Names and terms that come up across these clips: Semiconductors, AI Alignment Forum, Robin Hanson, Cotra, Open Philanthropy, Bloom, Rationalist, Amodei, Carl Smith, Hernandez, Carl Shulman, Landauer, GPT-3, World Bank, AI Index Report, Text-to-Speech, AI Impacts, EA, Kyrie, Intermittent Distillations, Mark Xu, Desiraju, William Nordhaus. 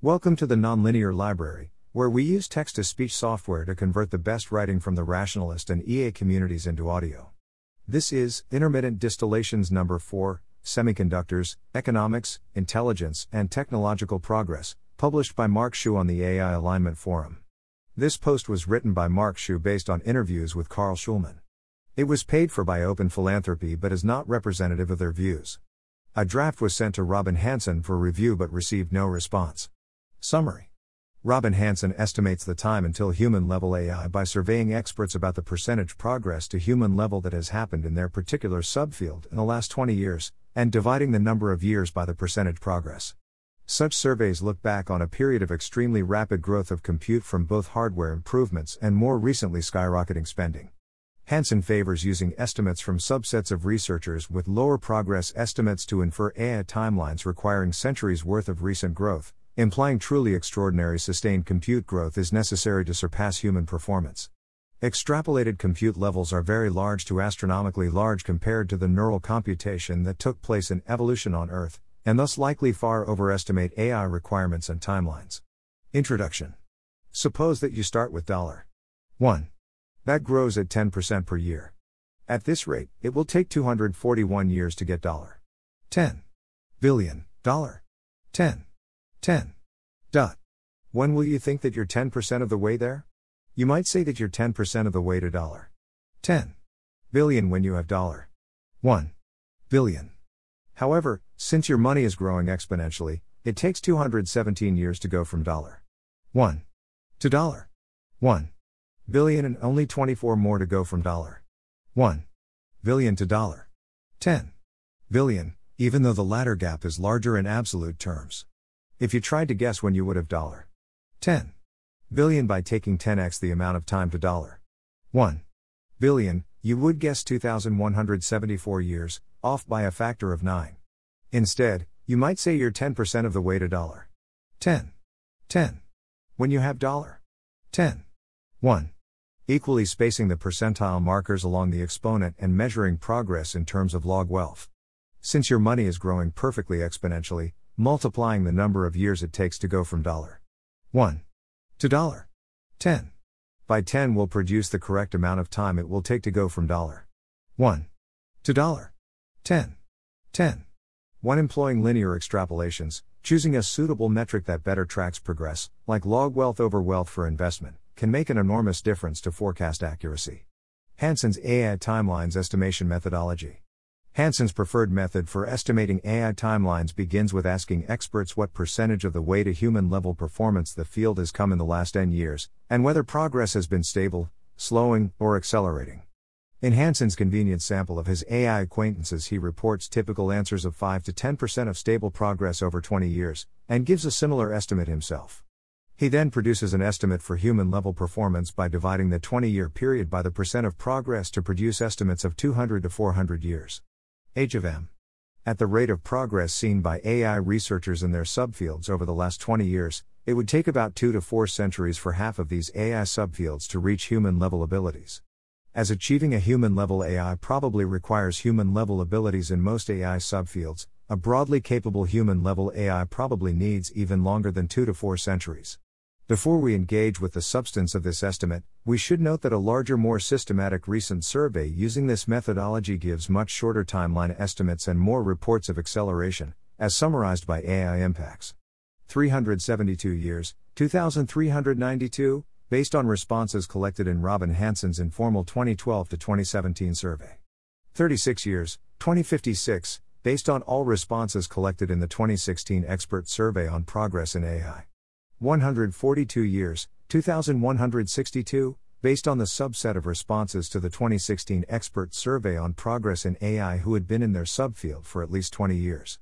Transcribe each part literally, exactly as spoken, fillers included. Welcome to the Nonlinear Library, where we use text-to-speech software to convert the best writing from the Rationalist and E A communities into audio. This is Intermittent Distillations number four, Semiconductors, Economics, Intelligence, and Technological Progress, published by Mark Xu on the A I Alignment Forum. This post was written by Mark Xu based on interviews with Carl Shulman. It was paid for by Open Philanthropy but is not representative of their views. A draft was sent to Robin Hanson for review but received no response. Summary. Robin Hanson estimates the time until human-level A I by surveying experts about the percentage progress to human level that has happened in their particular subfield in the last twenty years, and dividing the number of years by the percentage progress. Such surveys look back on a period of extremely rapid growth of compute from both hardware improvements and more recently skyrocketing spending. Hanson favors using estimates from subsets of researchers with lower progress estimates to infer A I timelines requiring centuries' worth of recent growth, implying truly extraordinary sustained compute growth is necessary to surpass human performance. Extrapolated compute levels are very large to astronomically large compared to the neural computation that took place in evolution on Earth, and thus likely far overestimate A I requirements and timelines. Introduction. Suppose that you start with one dollar. That grows at ten percent per year. At this rate, it will take two hundred forty-one years to get ten billion dollars. ten. Dot. When will you think that you're ten percent of the way there? You might say that you're ten percent of the way to ten billion when you have one billion. However, since your money is growing exponentially, it takes two hundred seventeen years to go from one dollar to one billion and only twenty-four more to go from one billion to ten billion, even though the latter gap is larger in absolute terms. If you tried to guess when you would have ten billion by taking ten x the amount of time to one billion, you would guess two thousand one hundred seventy-four years, off by a factor of nine. Instead, you might say you're ten percent of the way to ten. When you have ten. one. Equally spacing the percentile markers along the exponent and measuring progress in terms of log wealth. Since your money is growing perfectly exponentially, multiplying the number of years it takes to go from one dollar to ten by ten will produce the correct amount of time it will take to go from one dollar to ten dollars. When employing linear extrapolations, choosing a suitable metric that better tracks progress, like log wealth over wealth for investment, can make an enormous difference to forecast accuracy. Hanson's A I Timelines Estimation Methodology. Hanson's preferred method for estimating A I timelines begins with asking experts what percentage of the way to human-level performance the field has come in the last ten years, and whether progress has been stable, slowing, or accelerating. In Hanson's convenient sample of his A I acquaintances, he reports typical answers of five to ten percent of stable progress over twenty years, and gives a similar estimate himself. He then produces an estimate for human-level performance by dividing the twenty-year period by the percent of progress to produce estimates of two hundred to four hundred years. H of M. At the rate of progress seen by A I researchers in their subfields over the last twenty years, it would take about two to four centuries for half of these A I subfields to reach human-level abilities. As achieving a human-level A I probably requires human-level abilities in most A I subfields, a broadly capable human-level A I probably needs even longer than two to four centuries. Before we engage with the substance of this estimate, we should note that a larger, more systematic recent survey using this methodology gives much shorter timeline estimates and more reports of acceleration, as summarized by A I Impacts. three hundred seventy-two years, two thousand three hundred ninety-two, based on responses collected in Robin Hanson's informal twenty twelve to twenty seventeen survey. thirty-six years, twenty fifty-six, based on all responses collected in the twenty sixteen expert survey on progress in A I. one hundred forty-two years, two thousand one hundred sixty-two, based on the subset of responses to the twenty sixteen expert survey on progress in A I who had been in their subfield for at least twenty years.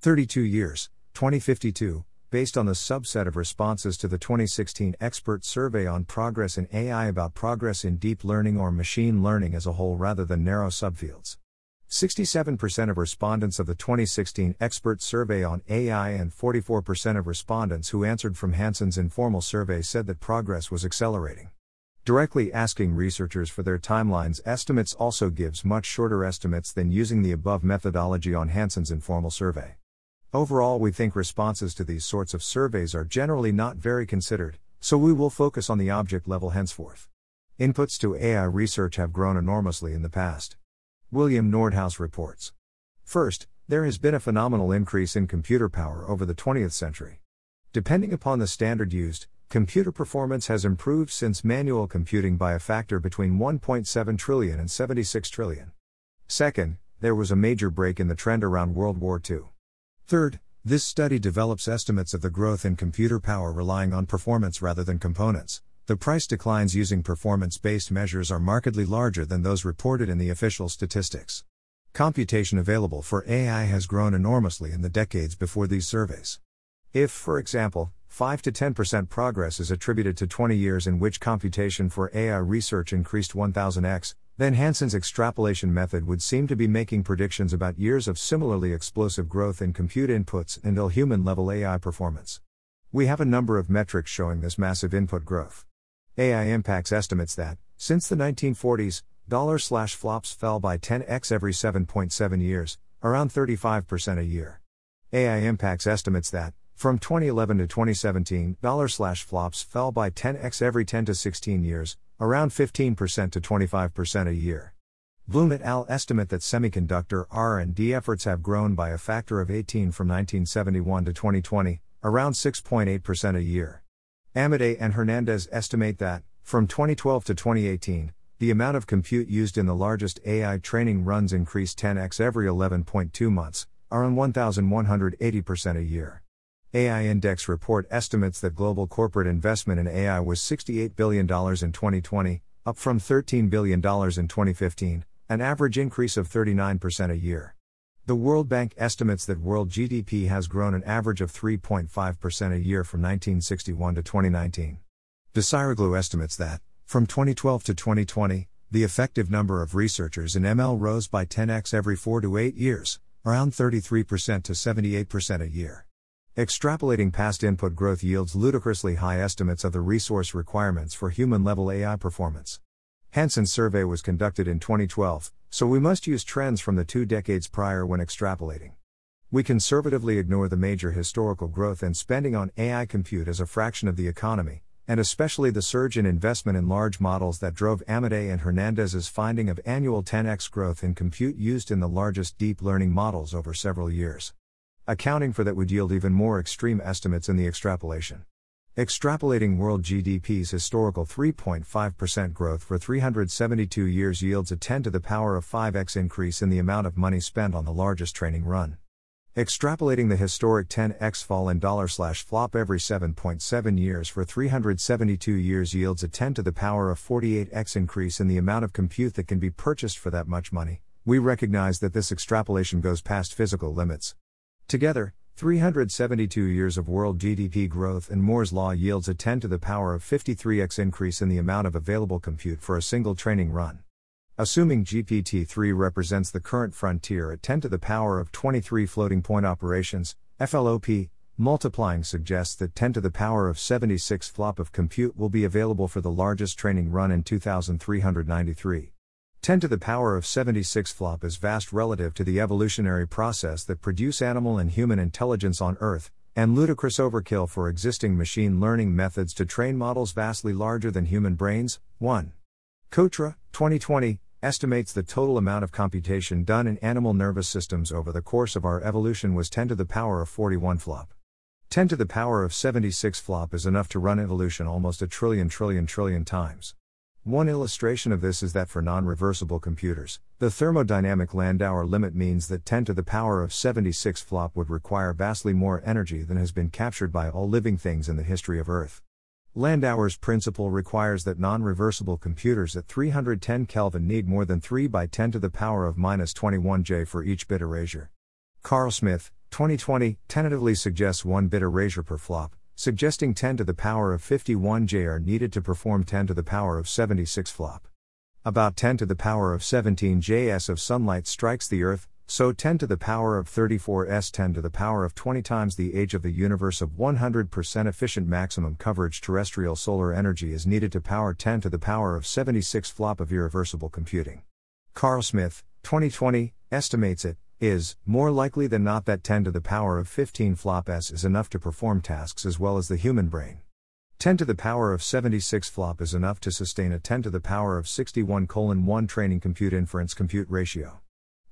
thirty-two years, twenty fifty-two, based on the subset of responses to the twenty sixteen expert survey on progress in A I about progress in deep learning or machine learning as a whole rather than narrow subfields. sixty-seven percent of respondents of the twenty sixteen expert survey on A I and forty-four percent of respondents who answered from Hanson's informal survey said that progress was accelerating. Directly asking researchers for their timelines estimates also gives much shorter estimates than using the above methodology on Hanson's informal survey. Overall, we think responses to these sorts of surveys are generally not very considered, so we will focus on the object level henceforth. Inputs to A I research have grown enormously in the past. William Nordhaus reports. First, there has been a phenomenal increase in computer power over the twentieth century. Depending upon the standard used, computer performance has improved since manual computing by a factor between one point seven trillion and seventy-six trillion. Second, there was a major break in the trend around World War Two. Third, this study develops estimates of the growth in computer power relying on performance rather than components. The price declines using performance-based measures are markedly larger than those reported in the official statistics. Computation available for A I has grown enormously in the decades before these surveys. If, for example, five to ten percent progress is attributed to twenty years in which computation for A I research increased one thousand x, then Hanson's extrapolation method would seem to be making predictions about years of similarly explosive growth in compute inputs until human-level A I performance. We have a number of metrics showing this massive input growth. A I Impacts estimates that, since the nineteen forties, dollar-slash-flops fell by ten x every seven point seven years, around thirty-five percent a year. A I Impacts estimates that, from twenty eleven to twenty seventeen, dollar-slash-flops fell by ten x every ten to sixteen years, around fifteen percent to twenty-five percent a year. Bloom et al. Estimate that semiconductor R and D efforts have grown by a factor of eighteen from nineteen seventy-one to twenty twenty, around six point eight percent a year. Amodei and Hernandez estimate that, from twenty twelve to twenty eighteen, the amount of compute used in the largest A I training runs increased ten x every eleven point two months, around one thousand one hundred eighty percent a year. A I Index Report estimates that global corporate investment in A I was sixty-eight billion dollars in twenty twenty, up from thirteen billion dollars in twenty fifteen, an average increase of thirty-nine percent a year. The World Bank estimates that world G D P has grown an average of three point five percent a year from nineteen sixty-one to twenty nineteen. Desiraju estimates that, from twenty twelve to twenty twenty, the effective number of researchers in M L rose by ten x every four to eight years, around thirty-three percent to seventy-eight percent a year. Extrapolating past input growth yields ludicrously high estimates of the resource requirements for human-level A I performance. Hanson's survey was conducted in twenty twelve, so we must use trends from the two decades prior when extrapolating. We conservatively ignore the major historical growth in spending on A I compute as a fraction of the economy, and especially the surge in investment in large models that drove Amodei and Hernandez's finding of annual ten x growth in compute used in the largest deep learning models over several years. Accounting for that would yield even more extreme estimates in the extrapolation. Extrapolating world G D P's historical three point five percent growth for three hundred seventy-two years yields a ten to the power of five x increase in the amount of money spent on the largest training run. Extrapolating the historic ten x fall in dollar-slash-flop every seven point seven years for three hundred seventy-two years yields a ten to the power of forty-eight x increase in the amount of compute that can be purchased for that much money. We recognize that this extrapolation goes past physical limits. Together, three hundred seventy-two years of world G D P growth and Moore's law yields a ten to the power of fifty-three x increase in the amount of available compute for a single training run. Assuming G P T three represents the current frontier at ten to the power of twenty-three floating point operations, F L O P, multiplying suggests that ten to the power of seventy-six flop of compute will be available for the largest training run in two thousand three hundred ninety-three. ten to the power of seventy-six flop is vast relative to the evolutionary process that produce animal and human intelligence on Earth, and ludicrous overkill for existing machine learning methods to train models vastly larger than human brains. one. Cotra, twenty twenty, estimates the total amount of computation done in animal nervous systems over the course of our evolution was ten to the power of forty-one flop. ten to the power of seventy-six flop is enough to run evolution almost a trillion trillion trillion times. One illustration of this is that for non-reversible computers, the thermodynamic Landauer limit means that ten to the power of seventy-six flop would require vastly more energy than has been captured by all living things in the history of Earth. Landauer's principle requires that non-reversible computers at three hundred ten Kelvin need more than three by ten to the power of minus twenty-one J for each bit erasure. Carl Smith, twenty twenty, tentatively suggests one bit erasure per flop, suggesting ten to the power of fifty-one J are needed to perform ten to the power of seventy-six flop. About ten to the power of seventeen J s of sunlight strikes the Earth, so ten to the power of thirty-four s, ten to the power of twenty times the age of the universe of one hundred percent efficient maximum coverage terrestrial solar energy is needed to power ten to the power of seventy-six flop of irreversible computing. Carl Smith, twenty twenty, estimates it, is, more likely than not that ten to the power of fifteen flop S is enough to perform tasks as well as the human brain. ten to the power of seventy-six flop is enough to sustain a ten to the power of sixty-one colon one training compute inference compute ratio.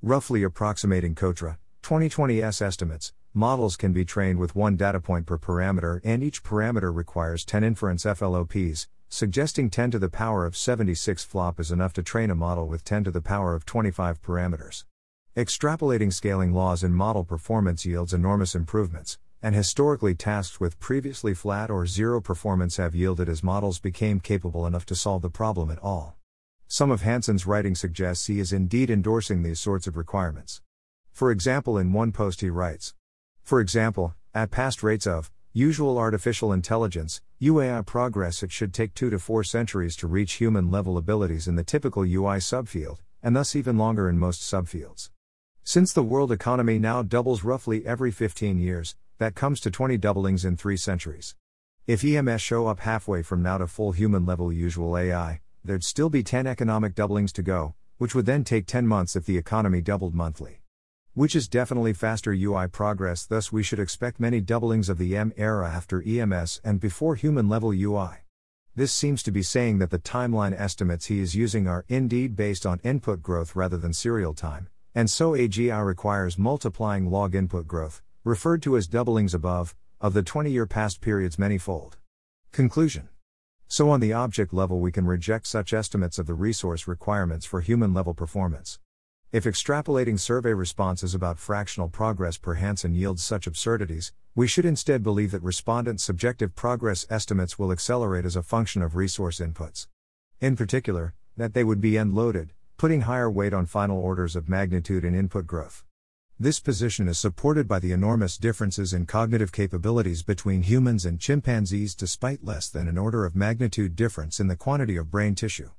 Roughly approximating Cotra, twenty twenty's estimates, models can be trained with one data point per parameter and each parameter requires ten inference flops, suggesting ten to the power of seventy-six flop is enough to train a model with ten to the power of twenty-five parameters. Extrapolating scaling laws in model performance yields enormous improvements, and historically tasks with previously flat or zero performance have yielded as models became capable enough to solve the problem at all. Some of Hanson's writing suggests he is indeed endorsing these sorts of requirements. For example, in one post he writes, "For example, at past rates of usual artificial intelligence, U A I progress, it should take two to four centuries to reach human-level abilities in the typical U I subfield, and thus even longer in most subfields. Since the world economy now doubles roughly every fifteen years, that comes to twenty doublings in three centuries. If E M S show up halfway from now to full human-level usual A I, there'd still be ten economic doublings to go, which would then take ten months if the economy doubled monthly. Which is definitely faster U I progress, thus we should expect many doublings of the M era after E M S and before human-level U I." This seems to be saying that the timeline estimates he is using are indeed based on input growth rather than serial time, and so A G I requires multiplying log input growth, referred to as doublings above, of the twenty-year past periods manyfold. Conclusion. So on the object level we can reject such estimates of the resource requirements for human-level performance. If extrapolating survey responses about fractional progress per Hanson yields such absurdities, we should instead believe that respondents' subjective progress estimates will accelerate as a function of resource inputs. In particular, that they would be end-loaded, putting higher weight on final orders of magnitude in input growth. This position is supported by the enormous differences in cognitive capabilities between humans and chimpanzees, despite less than an order of magnitude difference in the quantity of brain tissue.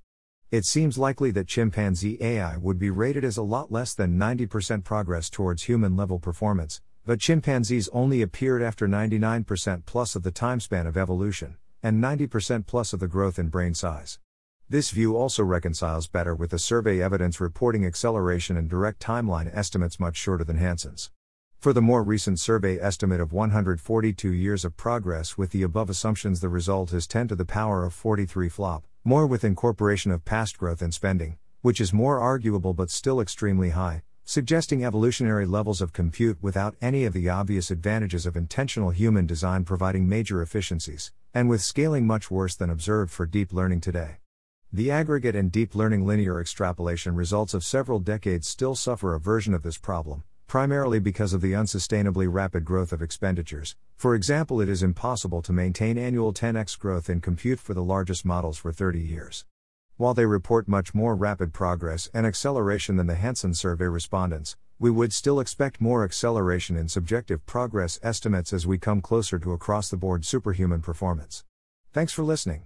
It seems likely that chimpanzee A I would be rated as a lot less than ninety percent progress towards human-level performance, but chimpanzees only appeared after ninety-nine percent plus of the timespan of evolution, and ninety percent plus of the growth in brain size. This view also reconciles better with the survey evidence reporting acceleration and direct timeline estimates much shorter than Hanson's. For the more recent survey estimate of one hundred forty-two years of progress with the above assumptions, the result is ten to the power of forty-three flop, more with incorporation of past growth in spending, which is more arguable but still extremely high, suggesting evolutionary levels of compute without any of the obvious advantages of intentional human design providing major efficiencies, and with scaling much worse than observed for deep learning today. The aggregate and deep learning linear extrapolation results of several decades still suffer a version of this problem, primarily because of the unsustainably rapid growth of expenditures. For example, it is impossible to maintain annual ten x growth in compute for the largest models for thirty years. While they report much more rapid progress and acceleration than the Hanson survey respondents, we would still expect more acceleration in subjective progress estimates as we come closer to across-the-board superhuman performance. Thanks for listening.